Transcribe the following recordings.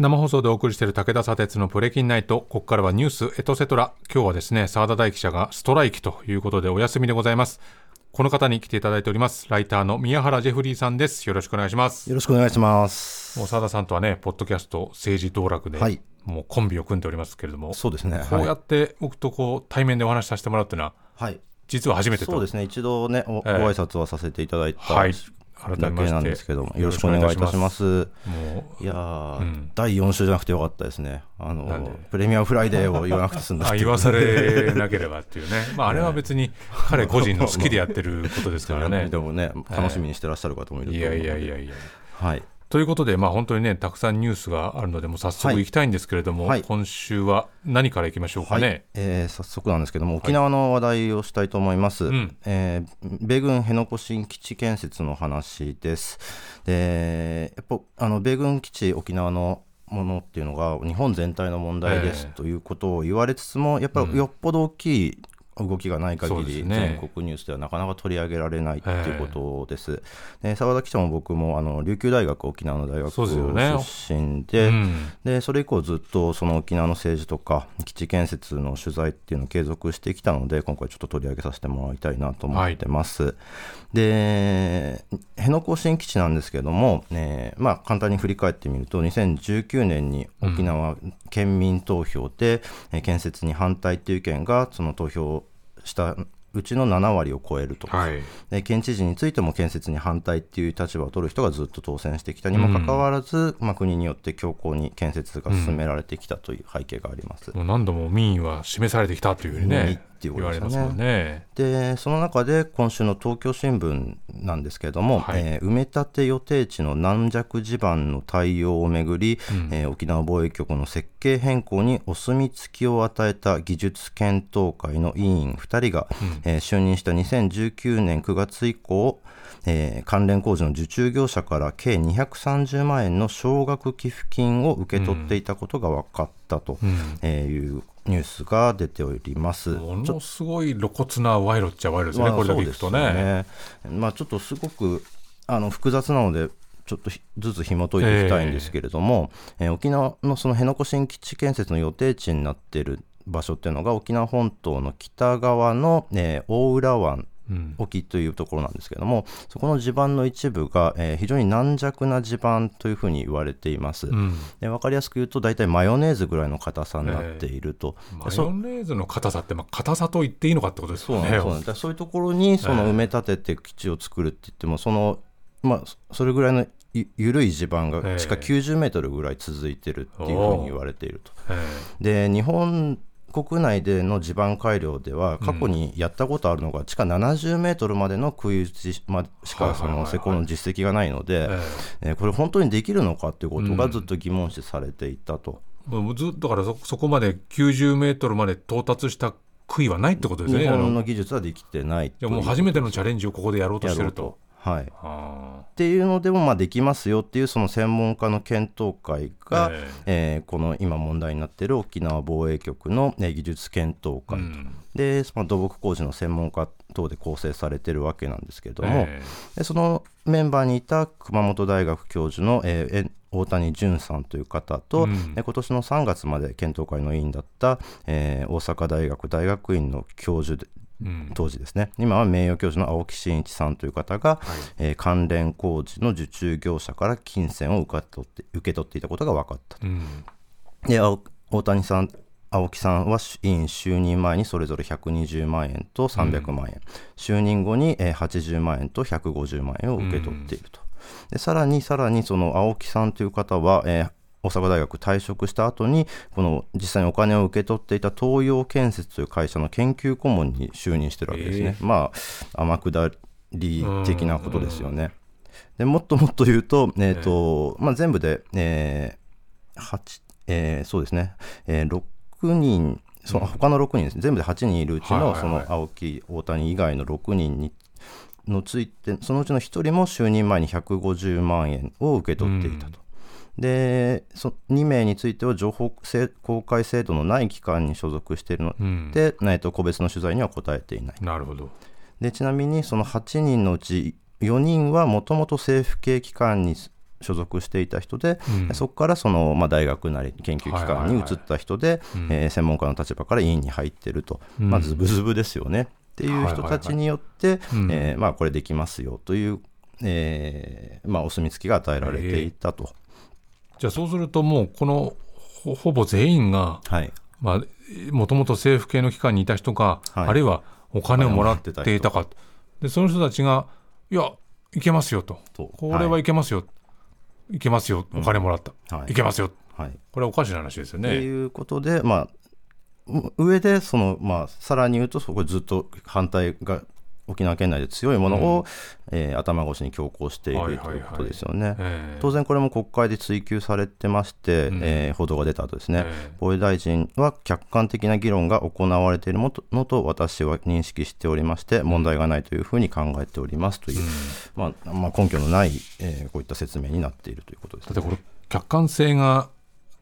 生放送でお送りしている武田砂鉄のプレキンナイト、ここからはニュースエトセトラ。今日はですね、澤田大記者がストライキということでお休みでございます。この方に来ていただいております。ライターの宮原ジェフリーさんです。よろしくお願いします。よろしくお願いします。もう澤田さんとはね、ポッドキャスト政治道楽で、はい、もうコンビを組んでおりますけれども、そうですね、はい、こうやって僕とこう対面でお話しさせてもらうというのは、はい、実は初めてと。そうですね、一度ね、ご挨拶はさせていただいた、はい、改めましてなんですけども、よろしくお願いいたします。もういやー、うん、第4週じゃなくてよかったですね。プレミアムフライデーを言わなくて済んだって言わされなければっていうねまああれは別に彼個人の好きでやってることですからねでもね、楽しみにしてらっしゃる方もいると思うので、いや、はい、ということで、まあ、本当にね、たくさんニュースがあるので、もう早速行きたいんですけれども、はい、今週は何から行きましょうかね。はい、早速なんですけども、沖縄の話題をしたいと思います、はい。米軍辺野古新基地建設の話です。で、やっぱ米軍基地、沖縄のものっていうのが日本全体の問題です、ということを言われつつも、やっぱりよっぽど大きい動きがない限り、ね、全国ニュースではなかなか取り上げられないということです。澤田記者も僕も琉球大学、沖縄の大学出身 で、それ以降ずっとその沖縄の政治とか基地建設の取材っていうのを継続してきたので、今回ちょっと取り上げさせてもらいたいなと思ってます、はい。で、辺野古新基地なんですけれども、まあ、簡単に振り返ってみると、2019年に沖縄県民投票で、建設に反対という意見がその投票したうちの7割を超えると、はい、で県知事についても建設に反対っていう立場を取る人がずっと当選してきたにもかかわらず、まあ、国によって強硬に建設が進められてきたという背景があります、もう何度も民意は示されてきたというふうにね言われますよね。で、その中で今週の東京新聞なんですけれども、はい、埋め立て予定地の軟弱地盤の対応をめぐり、沖縄防衛局の設計変更にお墨付きを与えた技術検討会の委員2人が、就任した2019年9月以降、関連工事の受注業者から計230万円の少額寄付金を受け取っていたことが分かったというニュースが出ております。ものすごい露骨な賄賂っちゃ賄賂ですね、これだけいくとね。まあ、ちょっとすごく複雑なのでちょっとずつ紐解いていきたいんですけれども、沖縄のその辺野古新基地建設の予定地になっている場所っていうのが、沖縄本島の北側の、大浦湾沖というところなんですけれども、そこの地盤の一部が、非常に軟弱な地盤というふうに言われています、で、分かりやすく言うと大体マヨネーズぐらいの硬さになっていると、マヨネーズの硬さって、まあ、硬さと言っていいのかってことですよね。そうなんです。そういうところにその埋め立てて基地を作るって言っても、それぐらいの緩い地盤が地下90メートルぐらい続いているっていうふうに言われていると。で、日本国内での地盤改良では過去にやったことあるのが地下70メートルまでの杭打ちしかその施工の実績がないので、これ本当にできるのかということがずっと疑問視されていたと、だから そこまで90メートルまで到達した杭はないってことですね。日本の技術はできてないという。もう初めてのチャレンジをここでやろうとしてると、はい、っていうのでもまあできますよっていう、その専門家の検討会が、この今問題になっている沖縄防衛局の、技術検討会と、でその土木工事の専門家等で構成されているわけなんですけれども、でそのメンバーにいた熊本大学教授の、大谷淳さんという方と、今年の3月まで検討会の委員だった、大阪大学大学院の教授で当時ですね、今は名誉教授の青木真一さんという方が、関連工事の受注業者から金銭を受け取っていたことが分かったと、で大谷さん、青木さんは委員就任前にそれぞれ120万円と300万円、就任後に80万円と150万円を受け取っていると、でさらにその青木さんという方は、大阪大学退職した後にこの実際にお金を受け取っていた東洋建設という会社の研究顧問に就任してるわけですね、まあ天下り的なことですよね。でもっと言うと、まあ、全部で、そうですね、6人、その他の6人です、全部で8人いるうちの、その青木大谷以外の6人にのついて、そのうちの1人も就任前に150万円を受け取っていたと、で2名については情報公開制度のない機関に所属しているので、個別の取材には答えていない。なるほど。でちなみにその8人のうち4人はもともと政府系機関に所属していた人で、うん、そこからその、大学なり研究機関に移った人で、専門家の立場から委員に入ってると、ズブズブですよねっていう人たちによって、これできますよという、お墨付きが与えられていたと。じゃあそうするともうこの ほぼ全員が、もともと政府系の機関にいた人が、あるいはお金をもらっていたかで、その人たちがいやいけますよと、これはいけますよ、いけますよ、お金もらった、いけますよ、これはおかしな話ですよねということで、上でその、さらに言うとそこずっと反対が沖縄県内で強いものを、頭越しに強行している、ということですよね、当然これも国会で追及されてまして、報道が出た後ですね、防衛大臣は客観的な議論が行われているものと私は認識しておりまして問題がないというふうに考えておりますという、根拠のない、こういった説明になっているということですね。だってこれ客観性が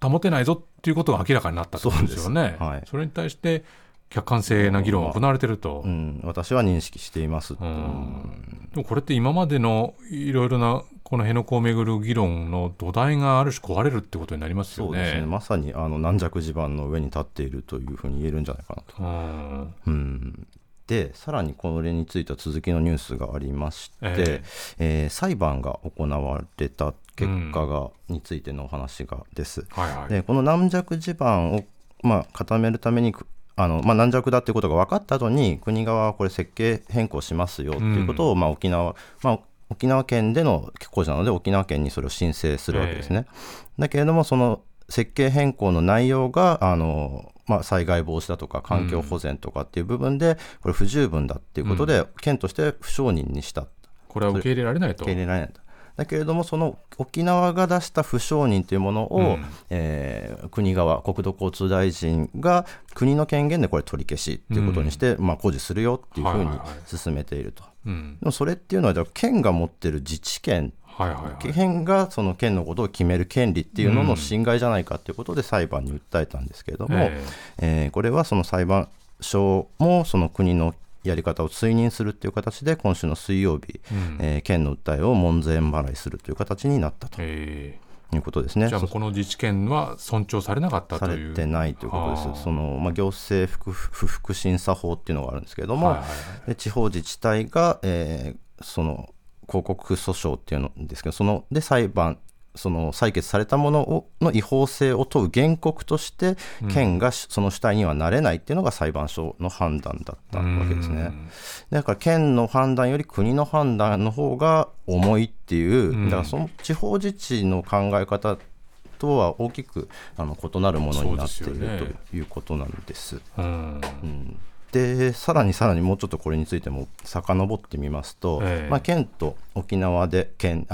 保てないぞということが明らかになったということですよね。それに対して客観性な議論が行われていると、私は認識していますと。でもこれって今までのいろいろなこの辺野古をめぐる議論の土台がある種壊れるってことになりますよね。そうですね、まさに軟弱地盤の上に立っているというふうに言えるんじゃないかなと。でさらにこれについては続きのニュースがありまして、裁判が行われた結果が、についてのお話がです、でこの軟弱地盤を、固めるために軟弱だということが分かった後に国側はこれ設計変更しますよということを、沖縄県での工事なので沖縄県にそれを申請するわけですね、だけれどもその設計変更の内容が災害防止だとか環境保全とかっていう部分でこれ不十分だっていうことで、県として不承認にした。これは受け入れられないと。だけれどもその沖縄が出した不承認というものを、国側国土交通大臣が国の権限でこれ取り消しということにして、工事するよっていうふうに進めていると、でもそれっていうのは県が持ってる自治権、県がその県のことを決める権利っていうのの侵害じゃないかということで裁判に訴えたんですけれども、これはその裁判所もその国のやり方を追認するという形で今週の水曜日、県の訴えを門前払いするという形になったということですね。じゃあこの自治権は尊重されなかったという、されてないということです。その、行政不服審査法っていうのがあるんですけれども、で地方自治体が、その広告訴訟っていうのですけど、そので裁判その採決されたものをの違法性を問う原告として県がその主体にはなれないっていうのが裁判所の判断だったわけですね。だから県の判断より国の判断の方が重いっていう、だからその地方自治の考え方とは大きく異なるものになっている、ということなんです。でさらにもうちょっとこれについても遡ってみますと、県と沖縄県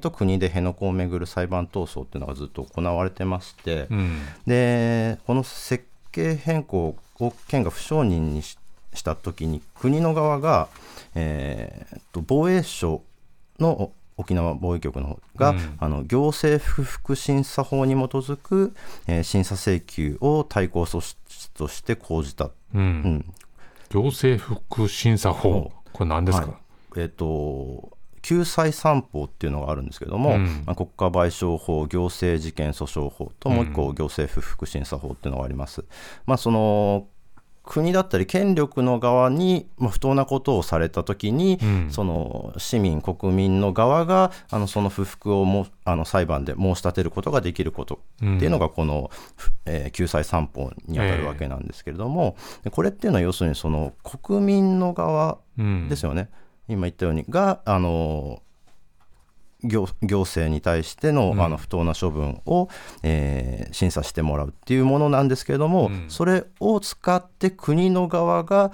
と国で辺野古をめぐる裁判闘争というのがずっと行われてまして、でこの設計変更を県が不承認にしたときに国の側が、防衛省の沖縄防衛局の方が、行政不服審査法に基づく、審査請求を対抗措置として講じた。行政不服審査法、これ何ですか？救済三法っていうのがあるんですけども、国家賠償法、行政事件訴訟法ともう一個行政不服審査法っていうのがあります、その国だったり権力の側に不当なことをされたときに、その市民国民の側がその不服をも裁判で申し立てることができることっていうのがこの、救済三法にあたるわけなんですけれども、これっていうのは要するにその国民の側ですよね、今言ったようにが行政に対して の不当な処分を、審査してもらうっていうものなんですけれども、それを使って国の側が、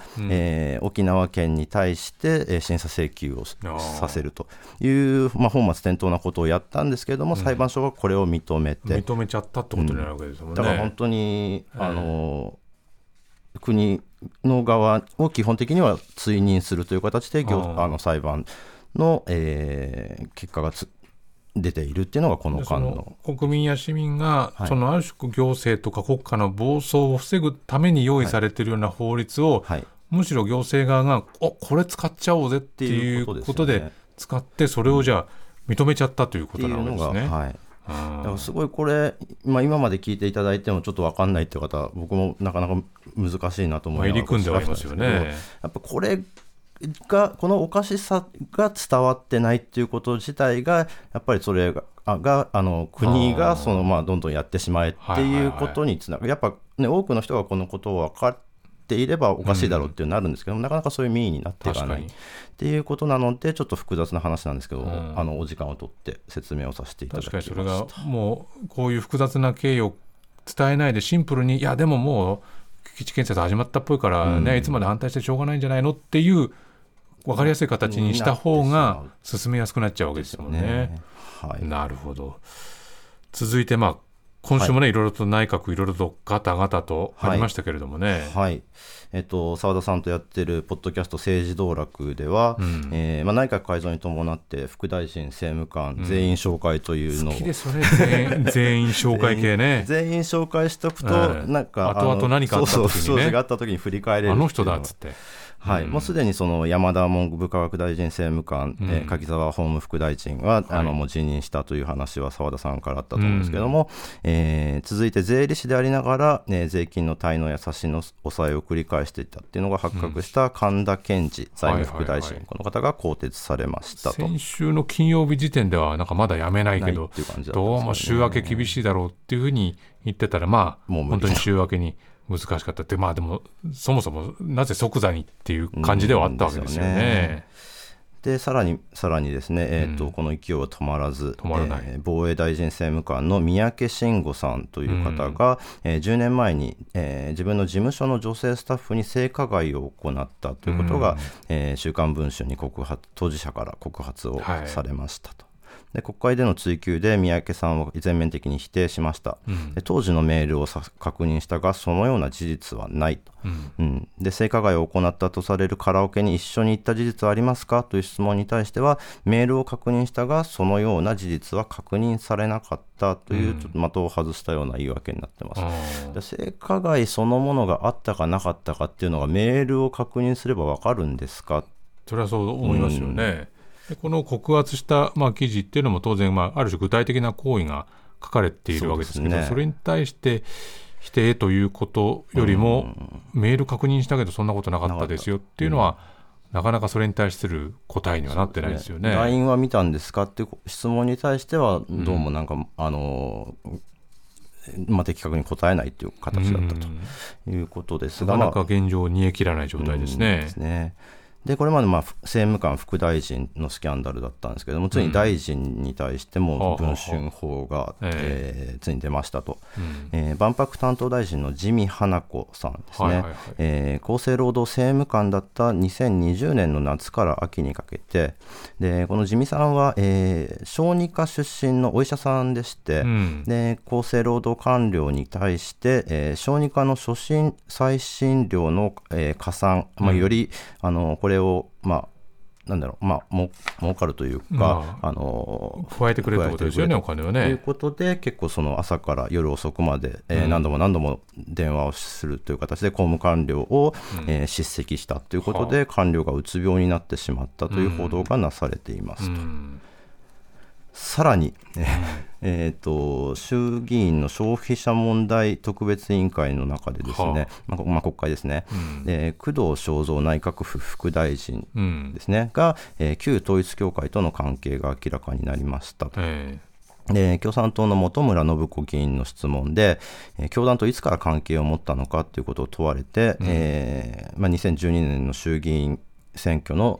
沖縄県に対して、審査請求をさせるという、本末転倒なことをやったんですけれども、裁判所はこれを認めて、認めちゃったってことになるわけですもんね。だから本当に国の側を基本的には追認するという形で裁判の、結果が出ているっていうのがこの間の、国民や市民が、そのある種行政とか国家の暴走を防ぐために用意されているような法律を、むしろ行政側がこれ使っちゃおうぜっていうことで使って、それをじゃあ認めちゃったということなわけですね。はい、だからすごいこれ、今まで聞いていただいてもちょっと分かんないっていう方、僕もなかなか難しいなと思いながら、入り組んではいますよね。やっぱこれが、このおかしさが伝わってないっていうこと自体が、やっぱりそれが国がそのどんどんやってしまえっていうことにつながる。やっぱね、多くの人がこのことを分かっていればおかしいだろうっていうのになるんですけども、なかなかそういう民意になっていかないっていうことなので、ちょっと複雑な話なんですけど、お時間を取って説明をさせていただきました。確かにそれがもうこういう複雑な経緯を伝えないでシンプルに、いやでももう基地建設始まったっぽいからね、いつまで反対してしょうがないんじゃないのっていう分かりやすい形にした方が進めやすくなっちゃうわけですもんね。はい、なるほど。続いて、今週もね、いろいろと内閣いろいろとガタガタとありましたけれどもね。はい。澤田さんとやってるポッドキャスト政治道楽では、内閣改造に伴って副大臣、政務官全員紹介というのを、好きでそれ全員紹介系ね。全員紹介しておくと、なんか後々何かあった時にね、そうがあった時に振り返れる。あの人だっつって。はい、もうすでにその山田文部科学大臣政務官、柿沢法務副大臣は、もう辞任したという話は澤田さんからあったと思うんですけども、続いて税理士でありながら、税金の滞納や差しの抑えを繰り返していたっていうのが発覚した神田憲司財務副大臣、この方が更迭されましたと。先週の金曜日時点ではなんかまだ辞めないけど、どうも週明け厳しいだろうっていうふうに言ってたら、本当に週明けに難しかったって、でもそもそもなぜ即座にっていう感じではあったわけですよね。でさらにですね、この勢いは止まらず、防衛大臣政務官の三宅伸吾さんという方が、10年前に、自分の事務所の女性スタッフに性加害を行ったということが、週刊文春に当事者から告発をされましたと。で、国会での追及で三宅さんは全面的に否定しました。で、当時のメールを確認したが、そのような事実はないと。で、性加害を行ったとされるカラオケに一緒に行った事実はありますかという質問に対しては、メールを確認したがそのような事実は確認されなかったという、ちょっと的を外したような言い訳になってます。で、性加害そのものがあったかなかったかっていうのがメールを確認すれば分かるんですか。それはそう思いますよね。この告発した記事っていうのも当然、ある種具体的な行為が書かれているわけですけど、それに対して否定ということよりも、メール確認したけどそんなことなかったですよっていうのは、なかなかそれに対する答えにはなってないですよね。LINEは見たんですかっていう質問に対しては、どうもなんか、的確に答えないという形だったということですが、なかなか現状を煮え切らない状態ですね。ですね。で、これまで政務官副大臣のスキャンダルだったんですけども、ついに大臣に対しても文春法がついに出ましたと。万博担当大臣の自見花子さんですね。厚生労働政務官だった2020年の夏から秋にかけて、でこの自見さんは、小児科出身のお医者さんでして、で厚生労働官僚に対して、小児科の初診再診料の、加算、よりこれを儲かるというか、加えてくれるということですよね、お金をね。ということで、結構その朝から夜遅くまで、何度も電話をするという形で公務官僚を、叱責したということで、官僚がうつ病になってしまったという報道がなされていますと。さらに、衆議院の消費者問題特別委員会の中でですね、国会ですね、工藤彰三内閣府副大臣ですね、が、旧統一教会との関係が明らかになりましたと。共産党の本村信子議員の質問で、教団といつから関係を持ったのかということを問われて、2012年の衆議院選挙の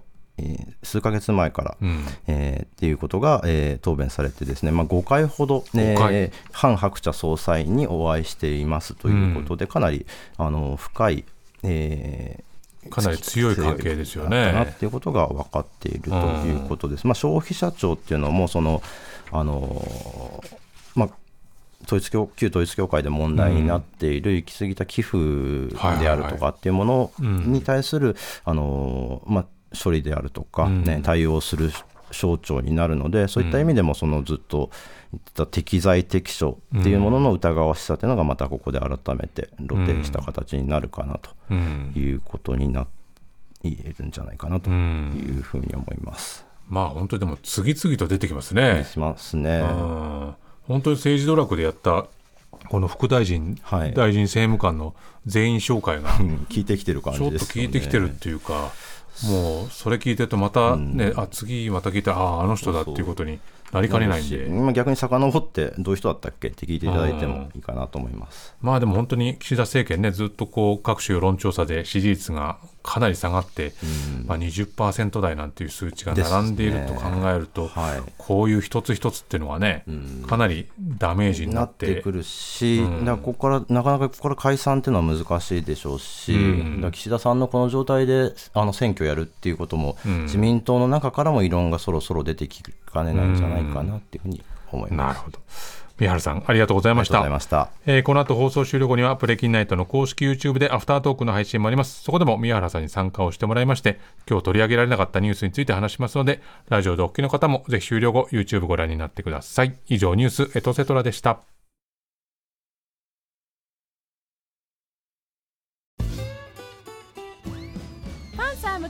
数ヶ月前から、っていうことが、答弁されてですね、5回ほど、韓鶴子総裁にお会いしていますということで、かなり深い、かなり強い関係ですよね。だなっていうことが分かっているということです。消費者庁っていうのも旧統一教会で問題になっている行き過ぎた寄付であるとかっていうものに対する処理であるとか、対応する省庁になるので、そういった意味でもずっと言ってた適材適所っていうものの疑わしさというのが、またここで改めて露呈した形になるかなということに言えるんじゃないかなというふうに思います。まあ本当にでも次々と出てきますね。出てきますね。本当に政治ドラクでやったこの副大臣、はい、大臣政務官の全員紹介が聞いてきてる感じですよね。ちょっと聞いてきてるっていうか、もうそれ聞いてるとまたね、あ次また聞いてあの人だっていうことになりかねないんで、逆に遡ってどういう人だったっけって聞いていただいてもいいかなと思います。まあでも本当に岸田政権ね、ずっとこう各種世論調査で支持率がかなり下がって、20% 台なんていう数値が並んでいると考えると、こういう一つ一つっていうのがね、かなりダメージになって、くるし、だからここからなかなかここから解散っていうのは難しいでしょうし、だから岸田さんのこの状態で選挙やるっていうことも、自民党の中からも異論がそろそろ出てきかねないんじゃないかなっていうふうに思います。なるほど。三原さんありがとうございました。この後放送終了後にはプレキンナイトの公式 YouTube でアフタートークの配信もあります。そこでも三原さんに参加をしてもらいまして、今日取り上げられなかったニュースについて話しますので、ラジオでお聞きの方もぜひ終了後 YouTube ご覧になってください。以上ニュースエトセトラでした。パンサー向